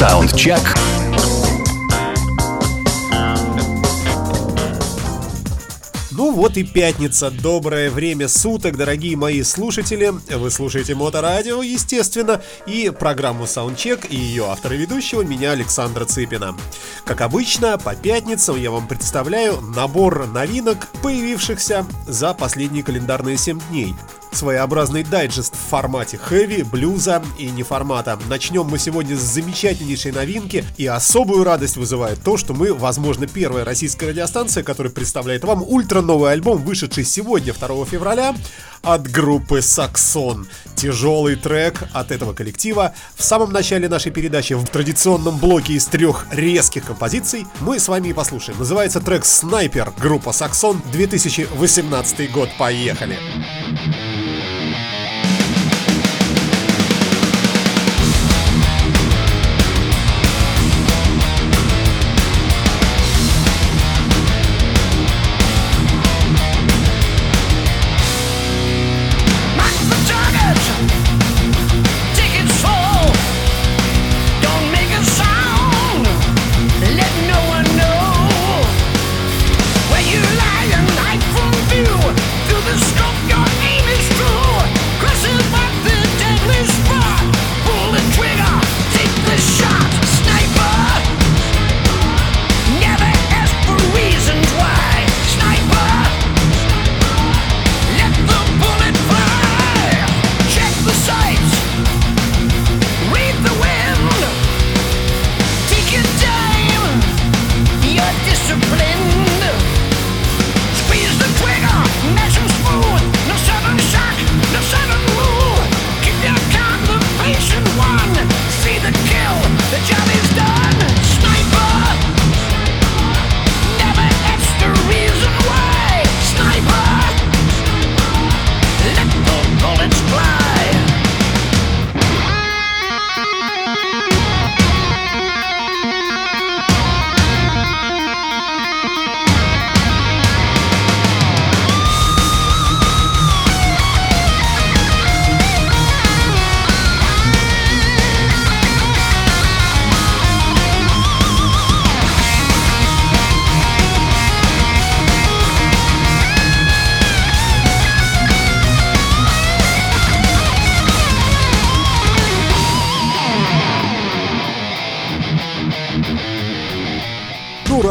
Саундчек. Ну вот и пятница. Доброе время суток, дорогие мои слушатели. Вы слушаете Моторадио, естественно, и программу «Саундчек», и ее автора и ведущего, меня, Александра Цыпина. Как обычно, по пятницам я вам представляю набор новинок, появившихся за последние календарные 7 дней. Своеобразный дайджест в формате хэви, блюза и неформата. Начнем мы сегодня с замечательнейшей новинки, и особую радость вызывает то, что мы, возможно, первая российская радиостанция, которая представляет вам ультра-новый альбом, вышедший сегодня, 2 февраля, от группы Saxon. Тяжелый трек от этого коллектива. В самом начале нашей передачи, в традиционном блоке из 3 резких композиций, мы с вами и послушаем. Называется трек «Снайпер», группа Saxon, 2018 год. Поехали!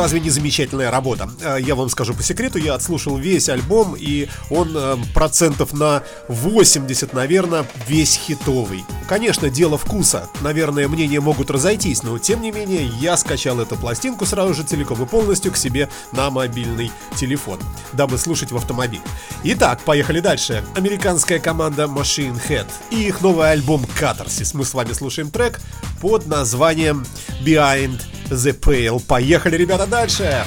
Разве не замечательная работа? Я вам скажу по секрету, я отслушал весь альбом, и он процентов на 80, наверное, весь хитовый. Конечно, дело вкуса. Наверное, мнения могут разойтись, но тем не менее я скачал эту пластинку сразу же целиком и полностью к себе на мобильный телефон, дабы слушать в автомобиле. Итак, поехали дальше. Американская команда Machine Head и их новый альбом «Катарсис». Мы с вами слушаем трек под названием «Behind the Pale». Поехали, ребята, дальше!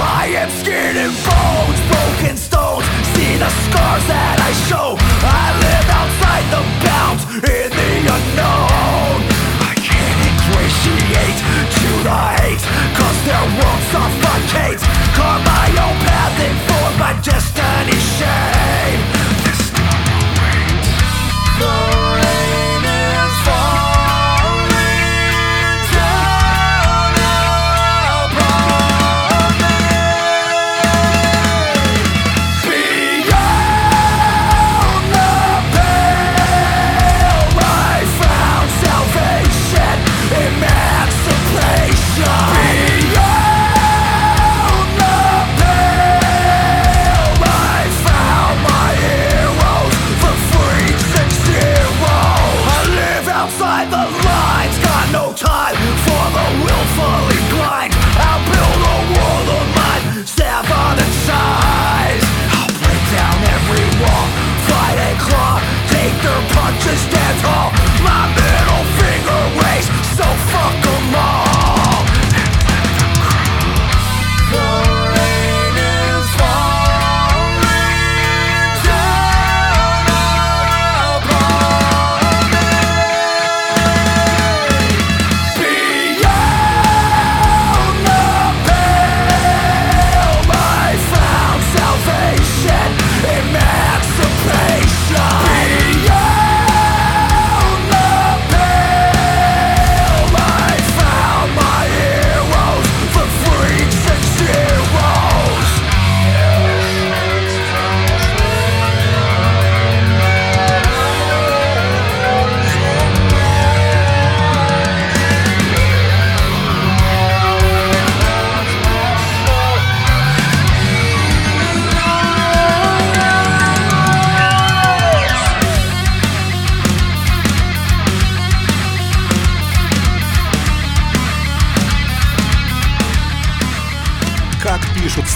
I am skin and bones, broken stones. See the scars that I show. I live outside the bounds, in the unknown. I can't ingratiate to the hate, 'cause their world suffocates. Carve my own path and form my destiny's shade. This storm waits. The rain is falling.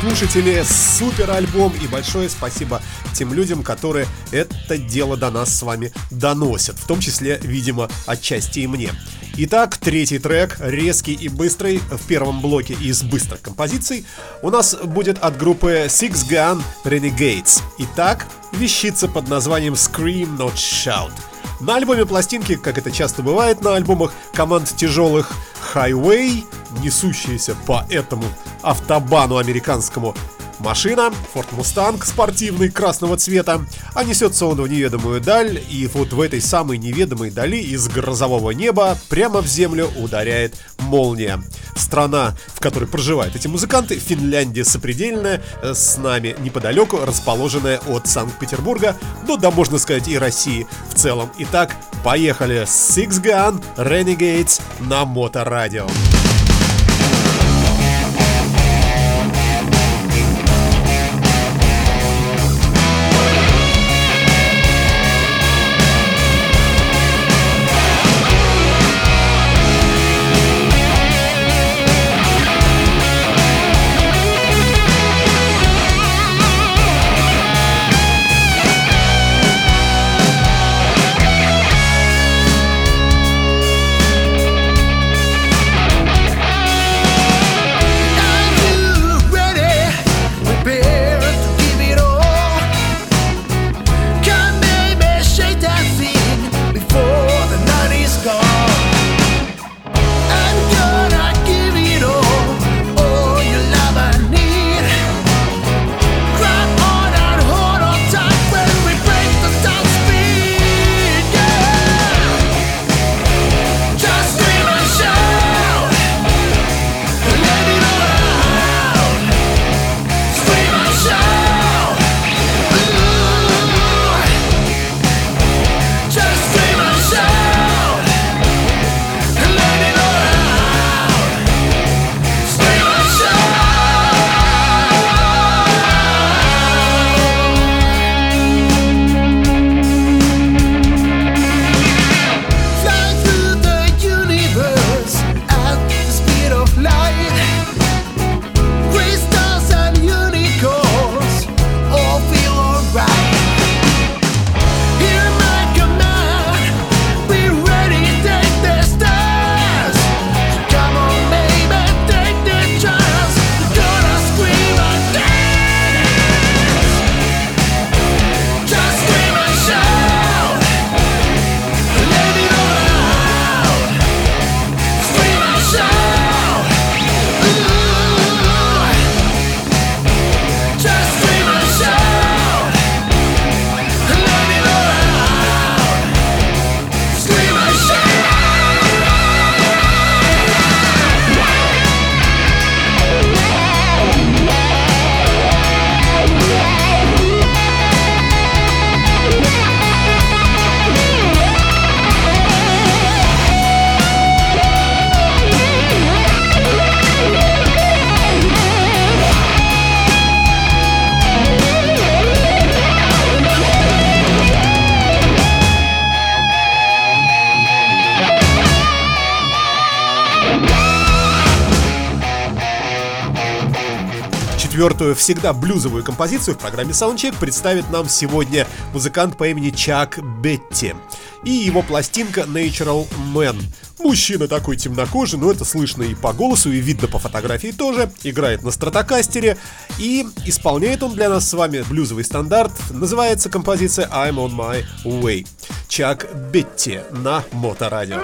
слушатели, супер альбом, и большое спасибо тем людям, которые это дело до нас с вами доносят, в том числе, видимо, отчасти и мне. Итак, третий трек, резкий и быстрый, в первом блоке из быстрых композиций, у нас будет от группы Six Gun Renegades. Итак, вещица под названием Scream Not Shout. На альбоме пластинки, как это часто бывает на альбомах команд тяжелых, Highway, несущаяся по этому автобану американскому машина, Ford Mustang спортивный красного цвета, а несется он в неведомую даль, и вот в этой самой неведомой дали из грозового неба прямо в землю ударяет молния. Страна, в которой проживают эти музыканты, Финляндия сопредельная, с нами неподалеку, расположенная от Санкт-Петербурга, но да, можно сказать, и России в целом. Итак, поехали! Six Gun Renegades на Моторадио. Четвертую всегда блюзовую композицию в программе Soundcheck представит нам сегодня музыкант по имени Чак Бетти и его пластинка Natural Man. Мужчина такой темнокожий, но это слышно и по голосу, и видно по фотографии тоже. Играет на стратокастере, и исполняет он для нас с вами блюзовый стандарт. Называется композиция I'm on my way. Чак Бетти на Моторадио.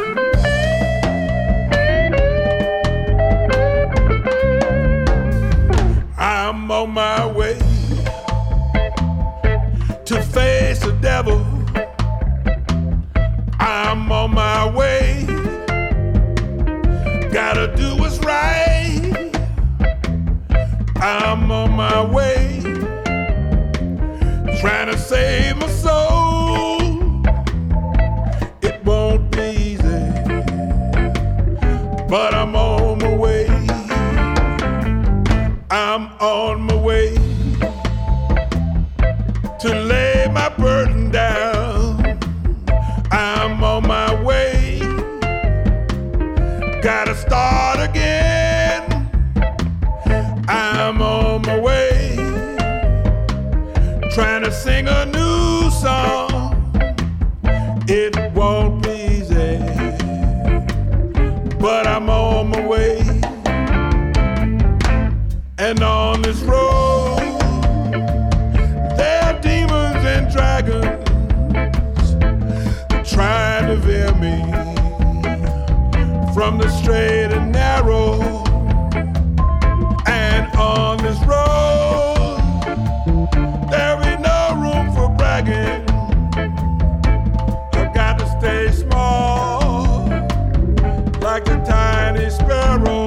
I'm on my way to face the devil. I'm on my way, gotta do what's right. I'm on my way, trying to save my soul. It won't be easy, but I'm on my way. I'm on my way to lay my burden down. I'm on my way, gotta start again. I'm on my way. but I'm on my way. And on this road, there are demons and dragons trying to veer me from the straight and narrow. And on this road, there is no room for bragging. I got to stay small, like a tiny sparrow.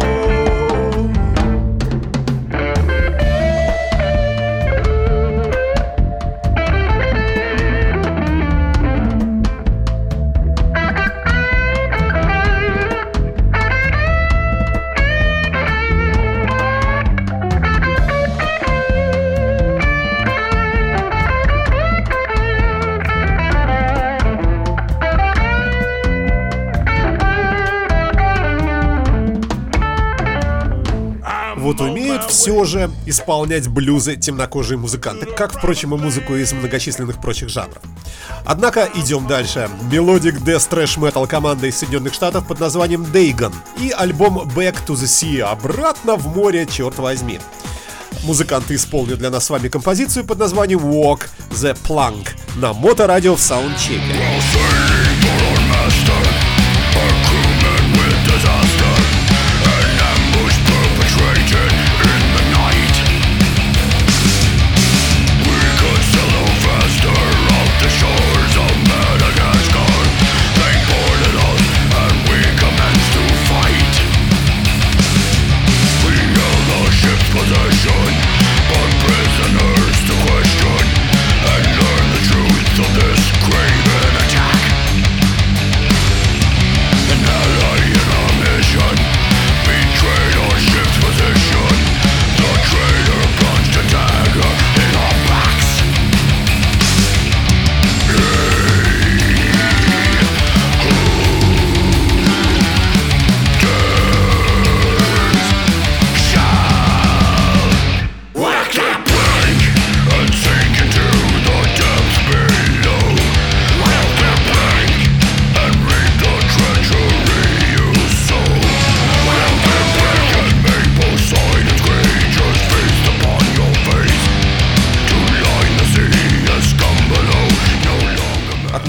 Вот умеют все же исполнять блюзы темнокожие музыканты, как, впрочем, и музыку из многочисленных прочих жанров. Однако идем дальше. Мелодик Death Thrash Metal команда из Соединенных Штатов под названием Dagon и альбом Back to the Sea, обратно в море, черт возьми. Музыканты исполнят для нас с вами композицию под названием Walk the Plank на Моторадио в саундчеке.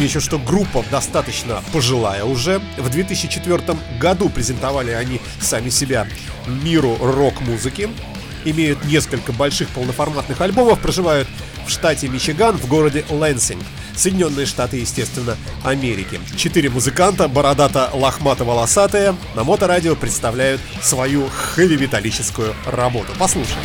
Еще что группа достаточно пожилая уже. В 2004 году презентовали они сами себя миру рок-музыки. Имеют несколько больших полноформатных альбомов, проживают в штате Мичиган, в городе Лэнсинг, Соединенные Штаты, естественно, Америки. 4 музыканта, бородато-лохмато-волосатые, на Моторадио представляют свою хэви-металлическую работу. Послушаем.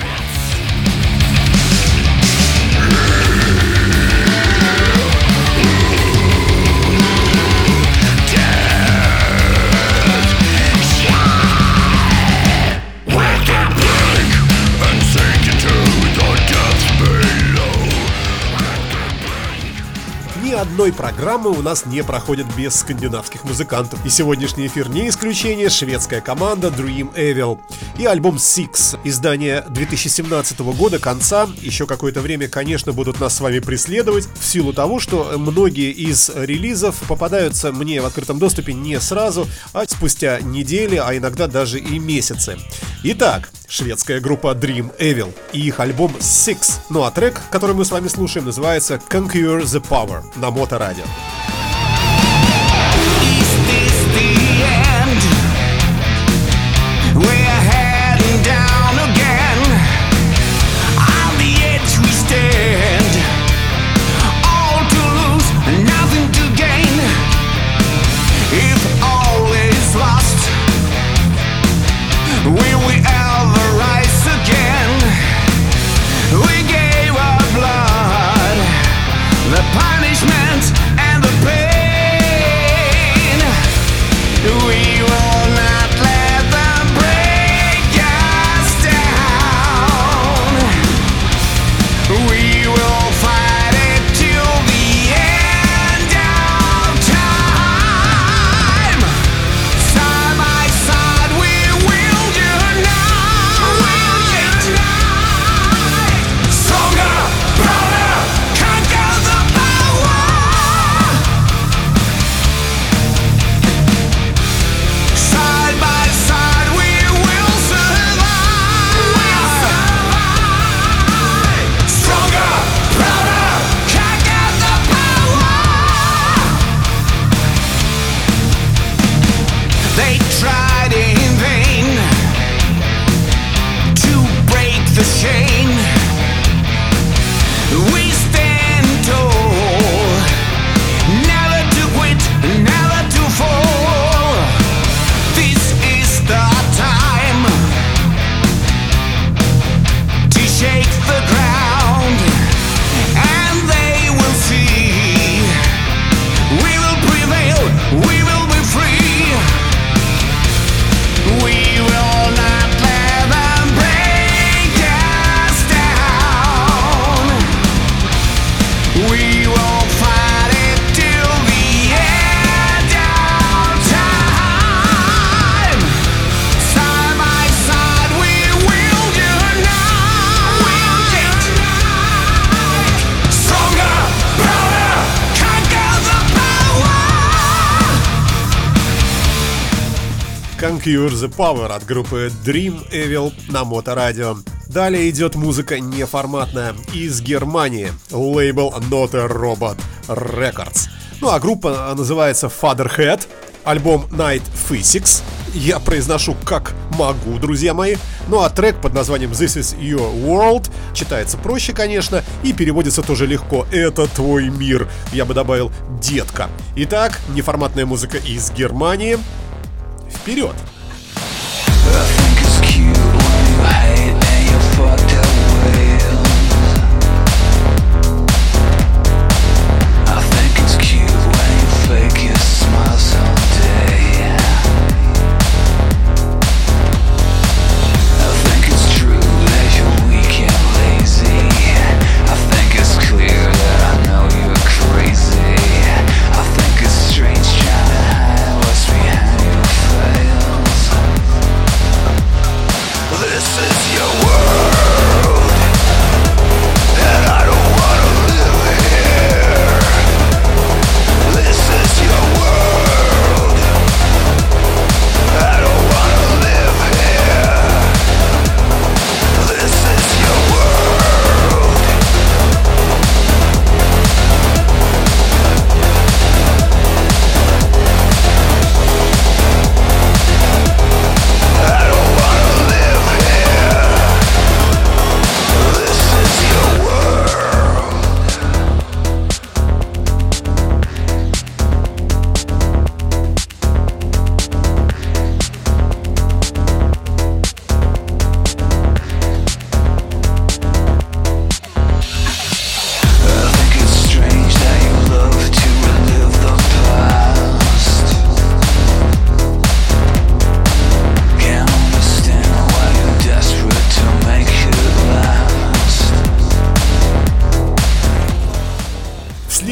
Одной программы у нас не проходит без скандинавских музыкантов. И сегодняшний эфир не исключение. Шведская команда Dream Evil и альбом Six. Издание 2017 года, конца. Еще какое-то время, конечно, будут нас с вами преследовать в силу того, что многие из релизов попадаются мне в открытом доступе не сразу, а спустя недели, а иногда даже и месяцы. Итак, шведская группа Dream Evil и их альбом Six. Ну а трек, который мы с вами слушаем, называется Conquer the Power на Моторадио. tried in vain to break the chain. We stand tall, never to quit, never to fall. This is the time to shake the ground, and they will see. We will prevail, we will be free. We will not let them break us down. We will fight it till the end of time. Side by side we will unite. Stronger, prouder, conquer the power. Conquer the Power от группы Dream Evil на Моторадио. Далее идет музыка неформатная из Германии, лейбл Not a Robot Records. Ну а группа называется Faderhead, альбом Night Physics. Я произношу как могу, друзья мои. Ну а трек под названием This is your world читается проще, конечно, и переводится тоже легко. Это твой мир. Я бы добавил детка. Итак, неформатная музыка из Германии. Вперед!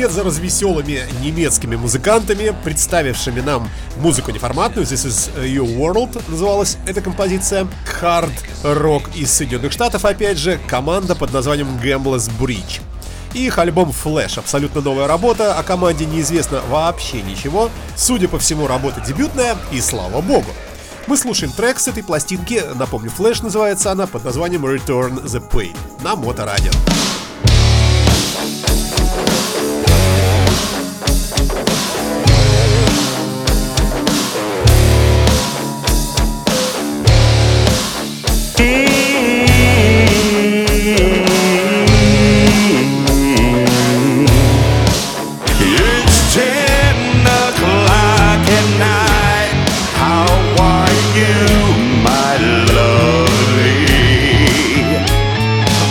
За развеселыми немецкими музыкантами, представившими нам музыку неформатную, This is your world называлась эта композиция, хард-рок из Соединенных Штатов, опять же, команда под названием Gambles Bride. Их альбом Flash, абсолютно новая работа, о команде неизвестно вообще ничего, судя по всему, работа дебютная, и слава богу. Мы слушаем трек с этой пластинки, напомню, Flash называется она, под названием Return the Pain на Моторадио.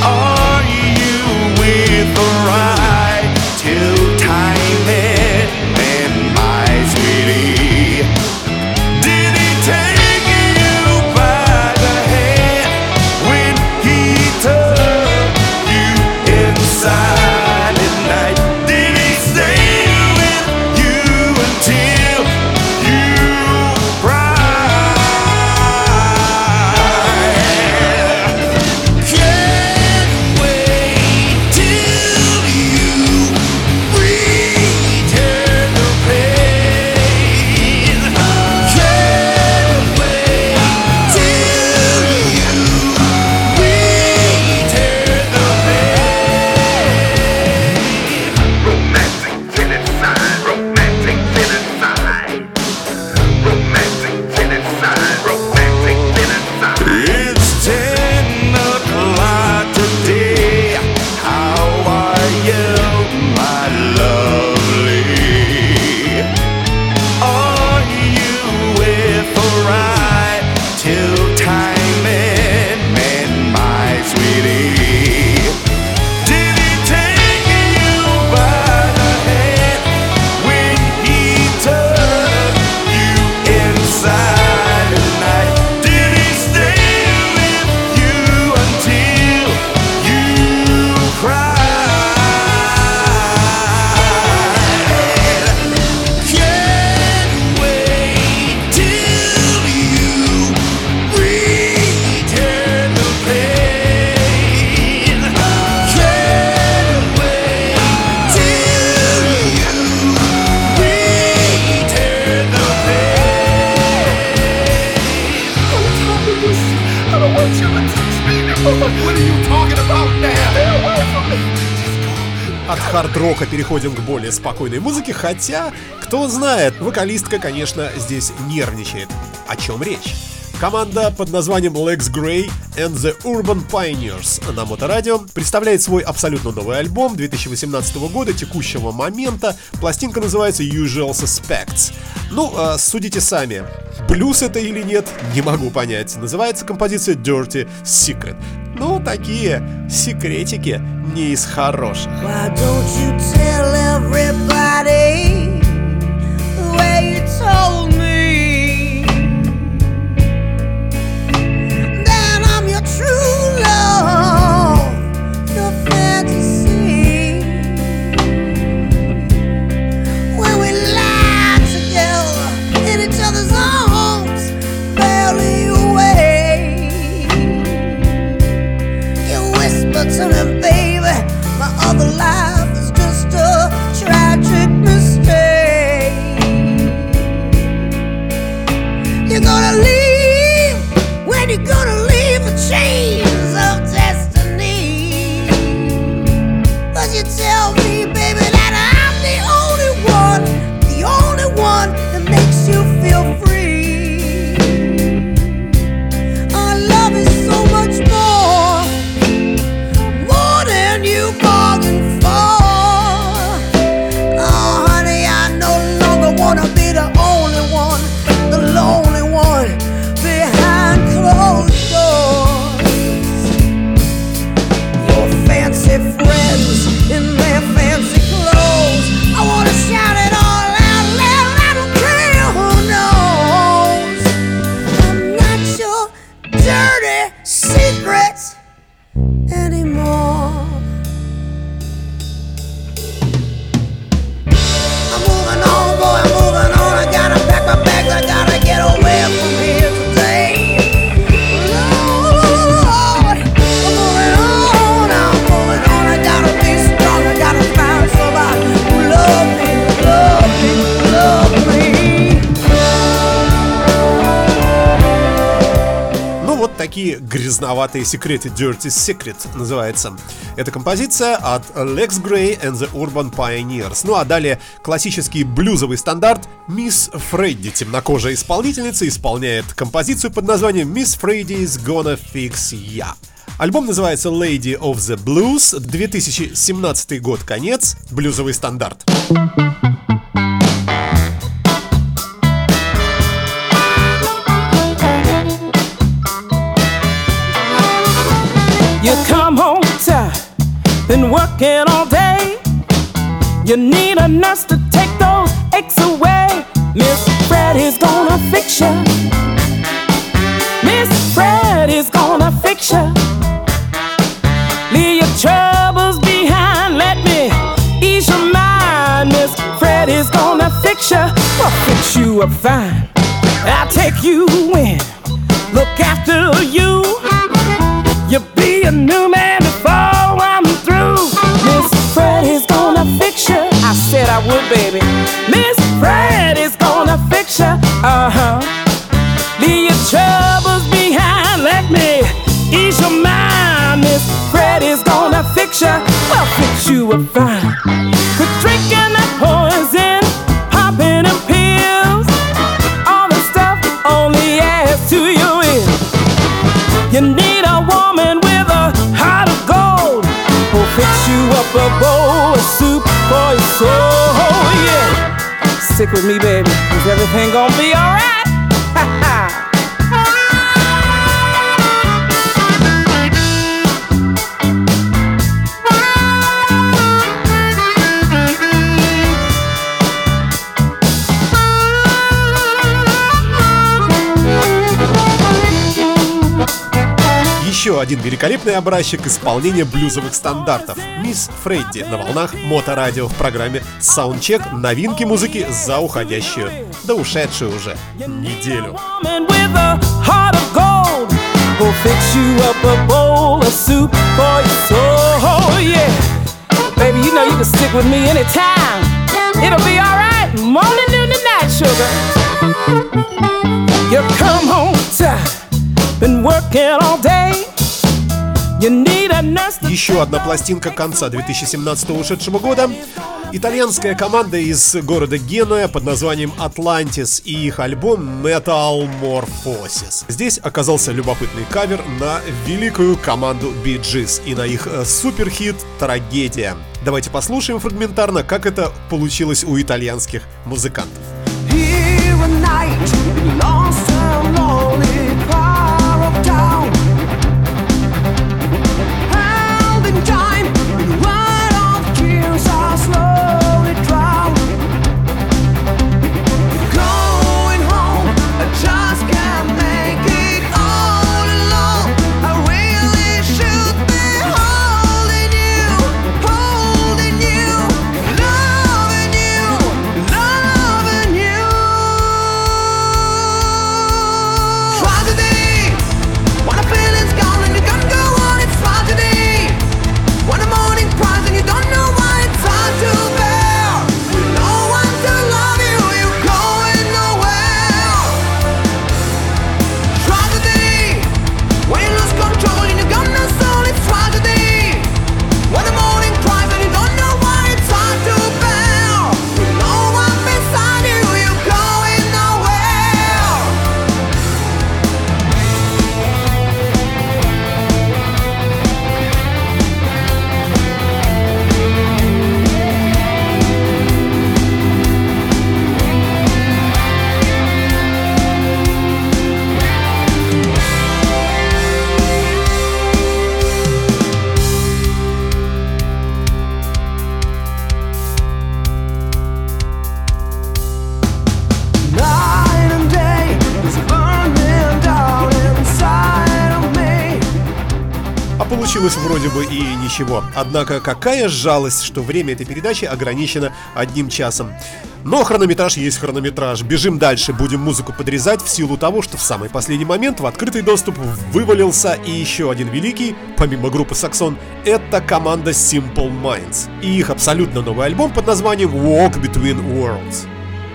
Are you От хард-рока переходим к более спокойной музыке, хотя, кто знает, вокалистка, конечно, здесь нервничает. О чем речь? Команда под названием Lex Grey and the Urban Pioneers на Моторадио представляет свой абсолютно новый альбом 2018 года, текущего момента. Пластинка называется Usual Suspects. Ну, судите сами, блюз это или нет, не могу понять. Называется композиция Dirty Secret. Ну, такие секретики не из хороших. Why don't you tell everybody the way you told me? Такие грязноватые секреты, Dirty Secret называется. Это композиция от Lex Grey and the Urban Pioneers. Ну а далее классический блюзовый стандарт. Мисс Фредди, темнокожая исполнительница, исполняет композицию под названием Miss Freddy's Gonna Fix Ya. Альбом называется Lady of the Blues, 2017 год, конец, блюзовый стандарт. Been working all day. You need a nurse to take those aches away. Miss Freddy's gonna fix ya. Miss Freddy's gonna fix ya. Leave your troubles behind. Let me ease your mind. Miss Freddy's gonna fix ya. I'll fix you up fine. I'll take you in. Look after you. You'll be a new man before I'm through. Miss Freddy's gonna fix ya. I said I would, baby. Miss Freddy's gonna fix ya. Leave your troubles behind. Let me ease your mind. Miss Freddy's gonna fix ya. I'll fix you up fine. Quit drinking that poison, popping them pills. All the stuff only adds to your ears. You need a woman with a heart of gold who'll fix you up a bowl of soup for your soul, yeah. Stick with me, baby, is everything gonna be alright? Еще один великолепный образчик исполнения блюзовых стандартов. Мисс Фредди на волнах Моторадио в программе «Саундчек» новинки музыки за уходящую, да ушедшую уже неделю. Been Еще одна пластинка конца 2017 ушедшего года. Итальянская команда из города Генуя под названием Athlantis и их альбом Metamorphosis. Здесь оказался любопытный кавер на великую команду Bee Gees и на их суперхит «Трагедия». Давайте послушаем фрагментарно, как это получилось у итальянских музыкантов. Получилось вроде бы и ничего. Однако какая жалость, что время этой передачи ограничено 1 часом. Но хронометраж есть хронометраж. Бежим дальше, будем музыку подрезать в силу того, что в самый последний момент в открытый доступ вывалился и еще один великий, помимо группы Saxon, это команда Simple Minds. И их абсолютно новый альбом под названием Walk Between Worlds.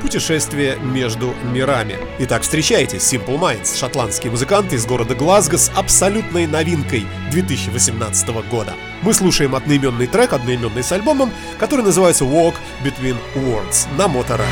Путешествие между мирами. Итак, встречайте Simple Minds, шотландские музыканты из города Глазго с абсолютной новинкой 2018 года. Мы слушаем одноименный трек, одноименный с альбомом, который называется Walk Between Worlds на Моторадио.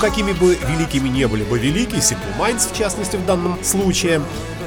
какими бы великими не были бы великие, Simple Minds в частности в данном случае.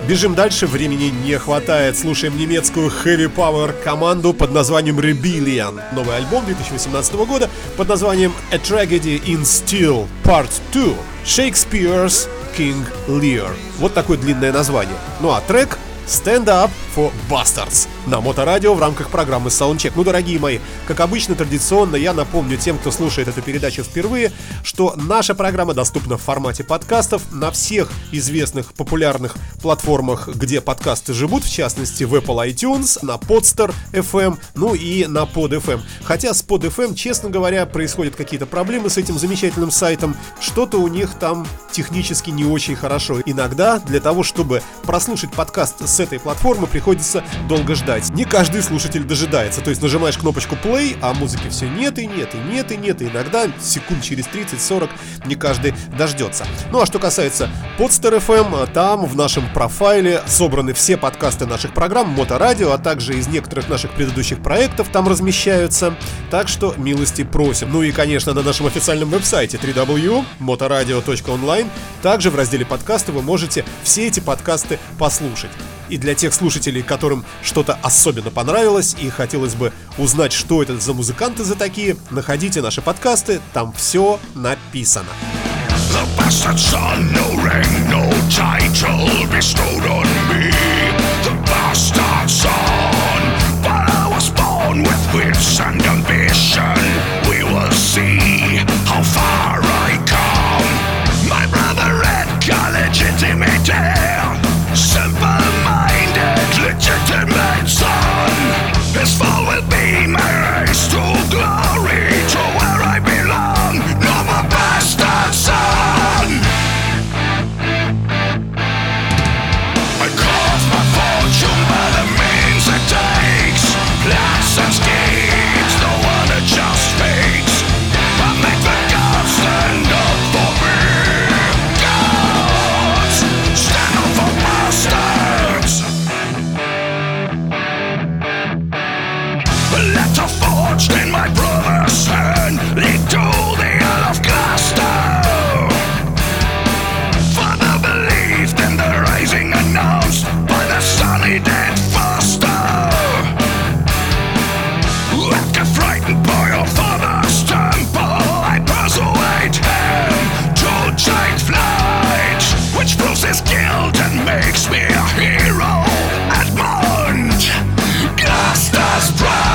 Бежим дальше, времени не хватает. Слушаем немецкую Heavy Power команду под названием Rebellion. Новый альбом 2018 года под названием A Tragedy in Steel Part 2 Shakespeare's King Lear. Вот такое длинное название. Ну а трек Stand Up for Bastards на Моторадио в рамках программы Soundcheck. Ну, дорогие мои, как обычно, традиционно я напомню тем, кто слушает эту передачу впервые, что наша программа доступна в формате подкастов на всех известных популярных платформах, где подкасты живут, в частности, в Apple iTunes, на Podster FM, ну и на Pod FM. Хотя с Pod FM, честно говоря, происходят какие-то проблемы с этим замечательным сайтом. Что-то у них там технически не очень хорошо. Иногда для того, чтобы прослушать подкаст с этой платформы, приходится долго ждать. Не каждый слушатель дожидается. То есть нажимаешь кнопочку play, а музыки все нет и нет и нет и нет. И иногда секунд через 30-40 не каждый дождется. Ну а что касается Podster FM, там в нашем профайле собраны все подкасты наших программ, Моторадио, а также из некоторых наших предыдущих проектов там размещаются. Так что милости просим. Ну и, конечно, на нашем официальном веб-сайте www.motoradio.online также в разделе подкасты вы можете все эти подкасты послушать. И для тех слушателей, которым что-то особенно понравилось и хотелось бы узнать, что это за музыканты за такие, находите наши подкасты, там все написано. Legitimate son, his fall will be my race to glory, to where I belong, no more bastard son. I carve my fortune by the means it takes, plots and schemes, no one adjusts fakes, but make the gods stand up for me. Gods, stand up for bastards. Letter forged in my brother's hand, lead to the Isle of Gloucester. Father believed in the rising announced by the sunny dead foster. Like a frightened boy of father's temple, I persuade him to take flight, which proves his guilt and makes me a hero. Edmund Gloucester's pride.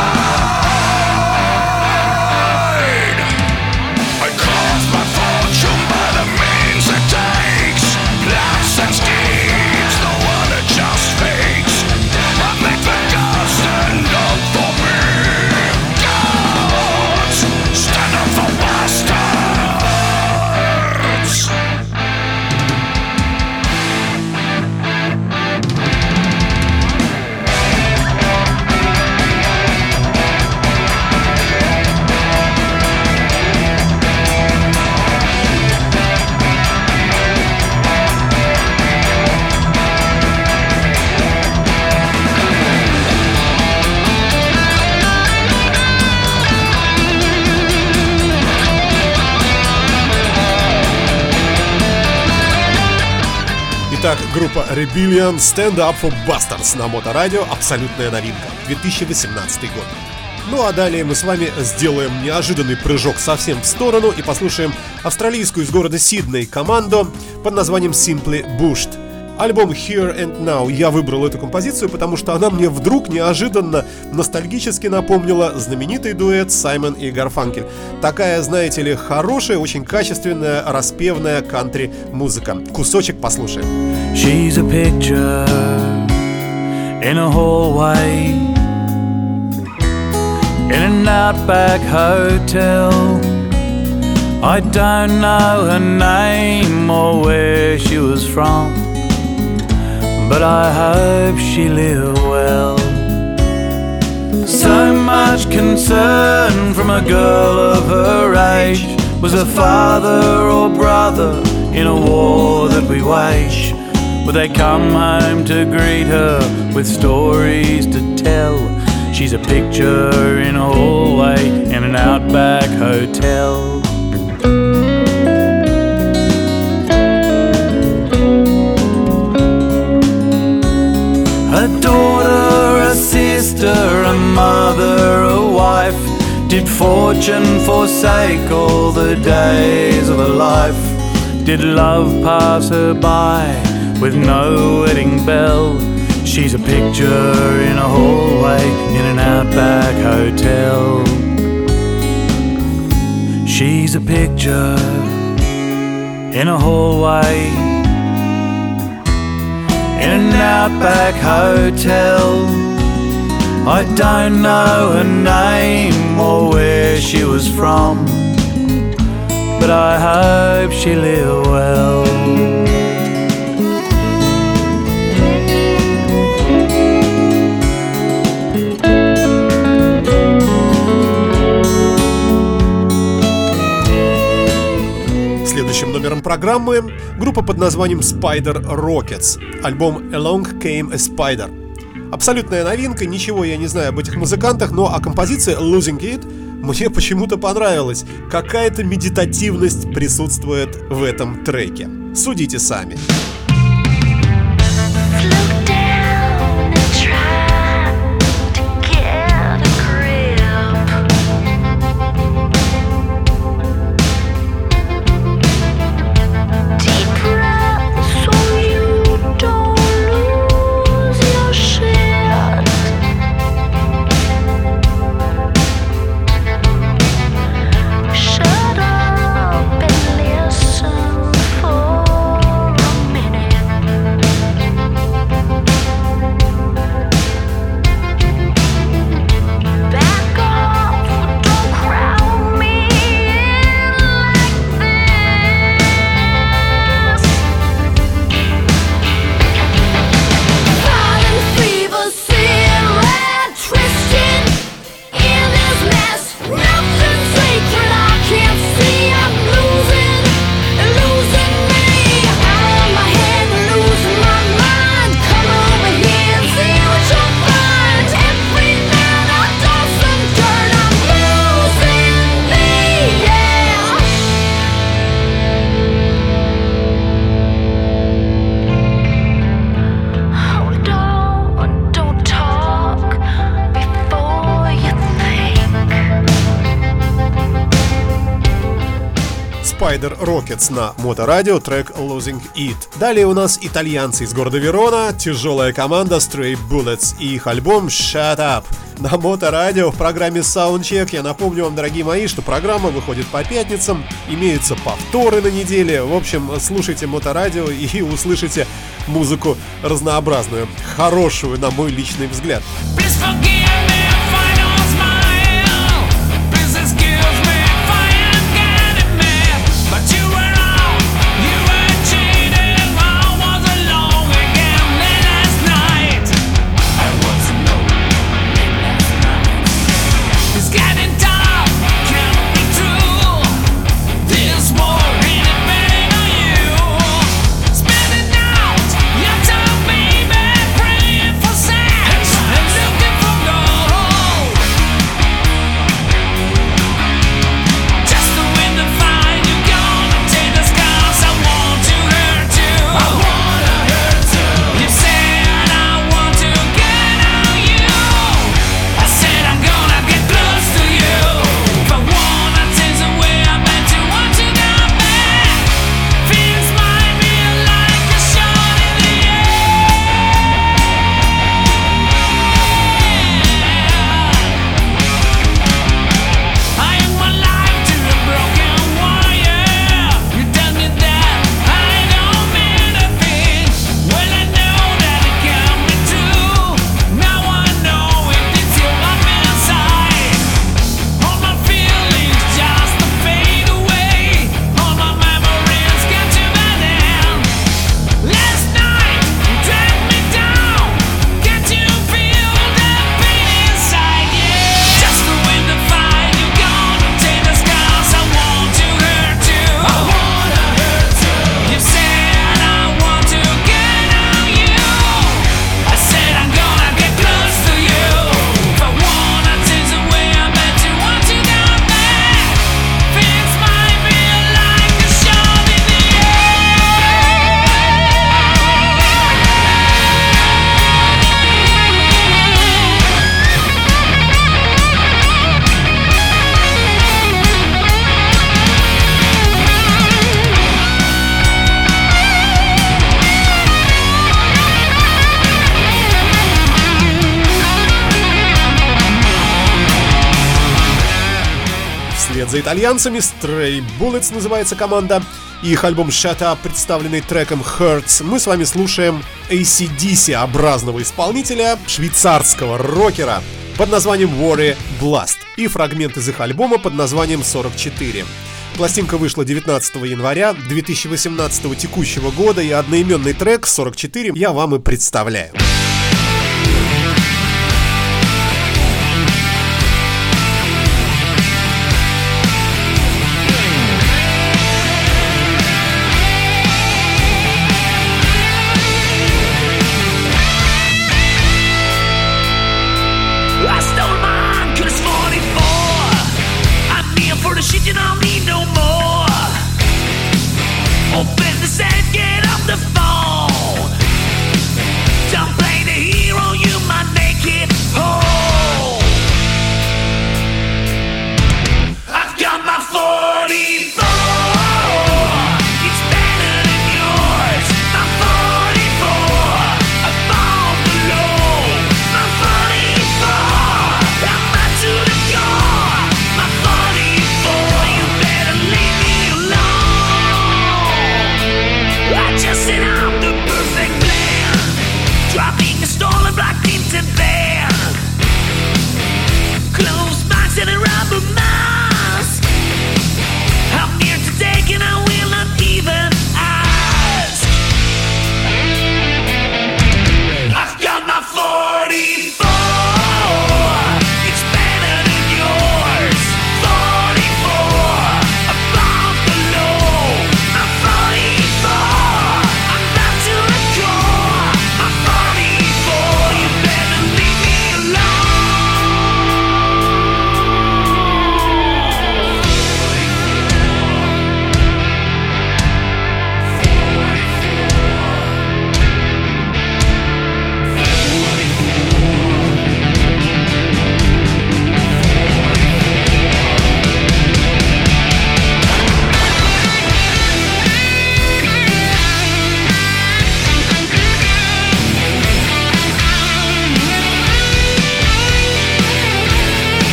Итак, группа Rebellion, Stand Up for Bastards на Моторадио, абсолютная новинка, 2018 год. Ну а далее мы с вами сделаем неожиданный прыжок совсем в сторону и послушаем австралийскую из города Сидней команду под названием Simply Bushed. Альбом Here and Now. Я выбрал эту композицию, потому что она мне вдруг неожиданно ностальгически напомнила знаменитый дуэт Саймон и Гарфанкель. Такая, знаете ли, хорошая, очень качественная, распевная кантри-музыка. Кусочек послушаем. She's a picture in a hallway, in an outback hotel. I don't know her name or where she was from, but I hope she lived well. So much concern from a girl of her age. Was her father or brother in a war that we wage? Would they come home to greet her with stories to tell? She's a picture in a hallway in an outback hotel. sister, a mother, a wife? Did fortune forsake all the days of her life? Did love pass her by with no wedding bell? She's a picture in a hallway in an outback hotel. She's a picture in a hallway in an outback hotel. I don't know her name or where she was from, but I hope she lived well. Следующим номером программы группа под названием Spider Rockets, альбом Along Came a Spider. Абсолютная новинка, ничего я не знаю об этих музыкантах, но а композиция Losing It мне почему-то понравилась. Какая-то медитативность присутствует в этом треке. Судите сами. Spider Rockets на моторадио, трек Losing It. Далее у нас итальянцы из города Верона, тяжелая команда Stray Bullets и их альбом Shut Up. На моторадио в программе Soundcheck. Я напомню вам, дорогие мои, что программа выходит по пятницам, имеются повторы на неделе. В общем, слушайте моторадио и услышите музыку разнообразную, хорошую, на мой личный взгляд. вслед за итальянцами. Stray Bullets называется команда. Их альбом Shut Up, представленный треком Hurts. Мы с вами слушаем AC/DC-образного исполнителя, швейцарского рокера под названием Worry Blast и фрагмент из их альбома под названием 44. Пластинка вышла 19 января 2018 текущего года, и одноименный трек 44 я вам и представляю.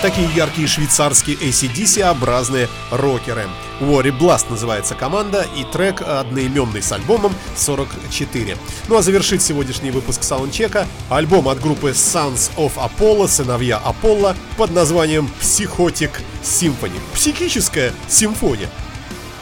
Такие яркие швейцарские AC/DC-образные рокеры. Worry Blast называется команда, и трек одноименный с альбомом 44. Ну а завершит сегодняшний выпуск саундчека альбом от группы Sons of Apollo, сыновья Аполло, под названием Psychotic Symphony. Психическая симфония.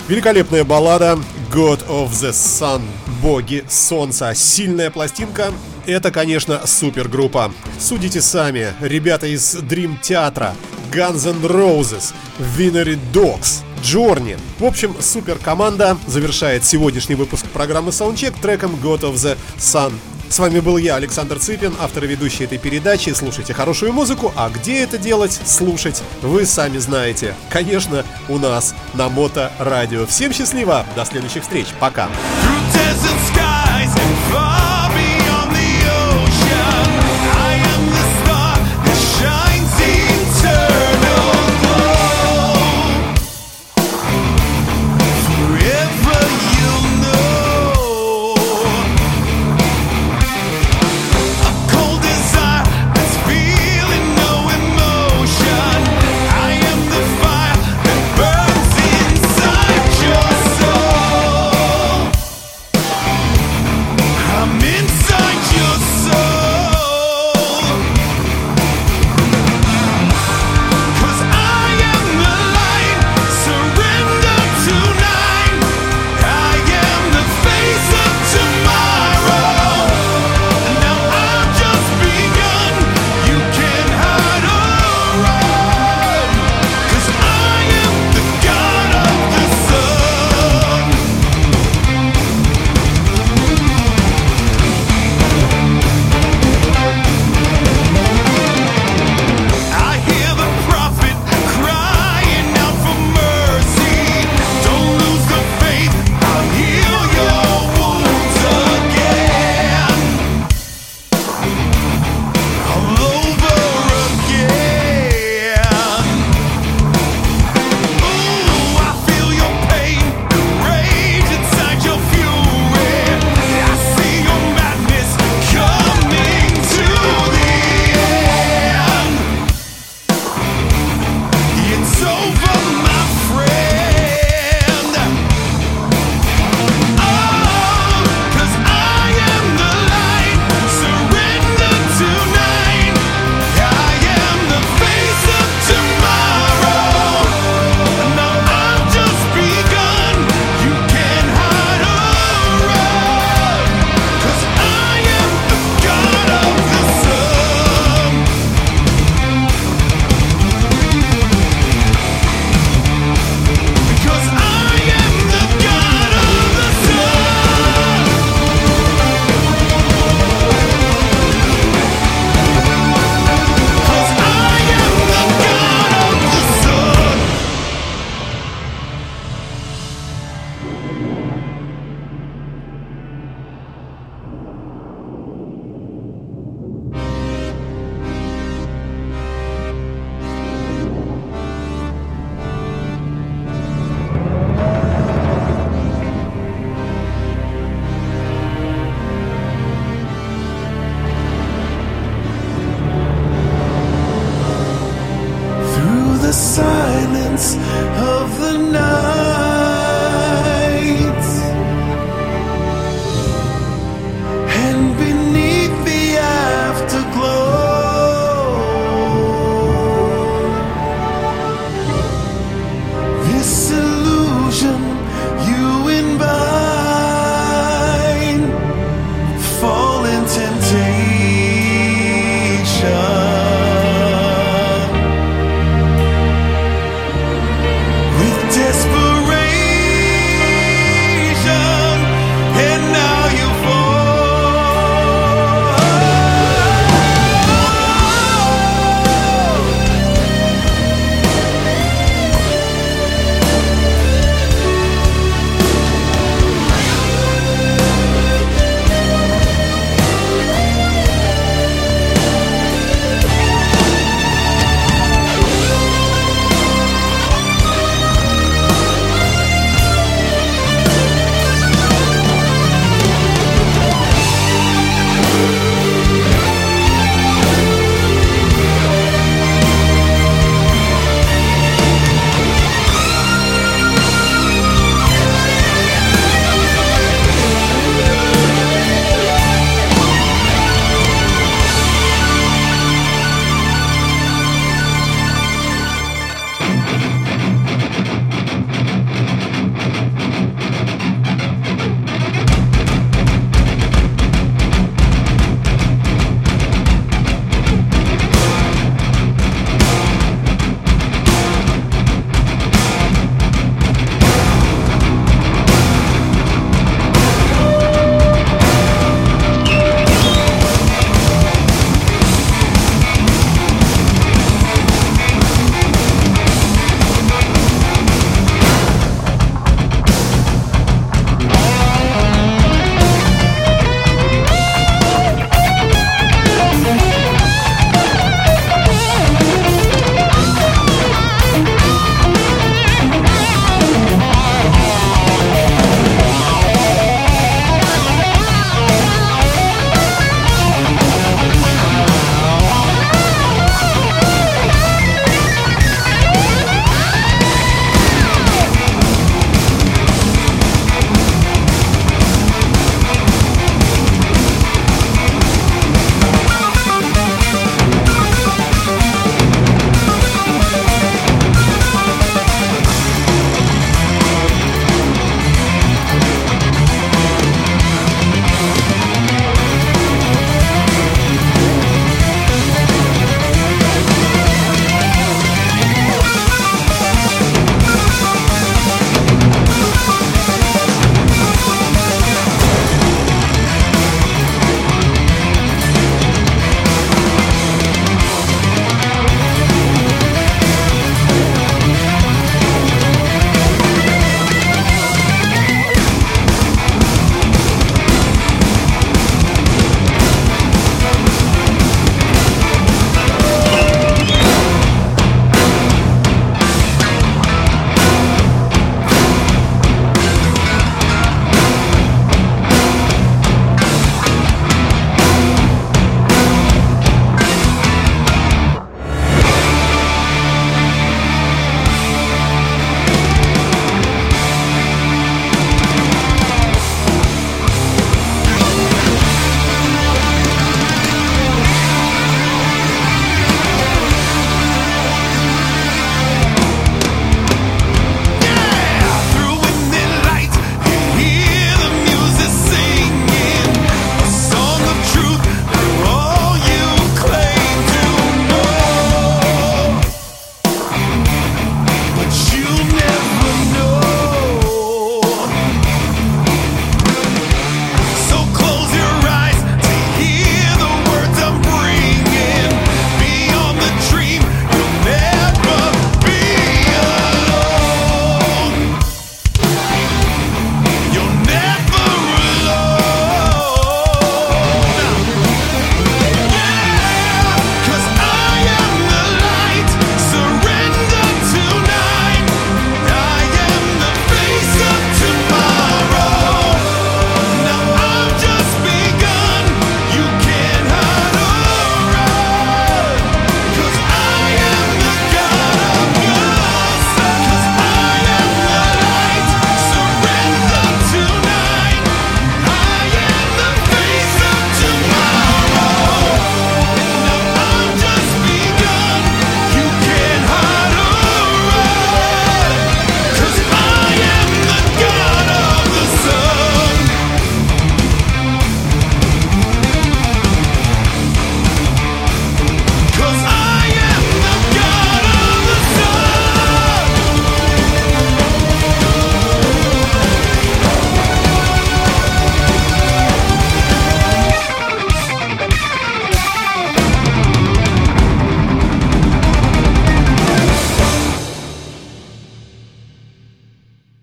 Великолепная баллада God of the Sun, боги солнца. Сильная пластинка. Это, конечно, супергруппа. Судите сами, ребята из Dream Theater, Guns N' Roses, Winnery Dogs, Journey. В общем, суперкоманда завершает сегодняшний выпуск программы Soundcheck треком God of the Sun. С вами был я, Александр Цыпин, автор и ведущий этой передачи. Слушайте хорошую музыку, а где это делать, слушать, вы сами знаете. Конечно, у нас на Моторадио. Всем счастливо, до следующих встреч, пока!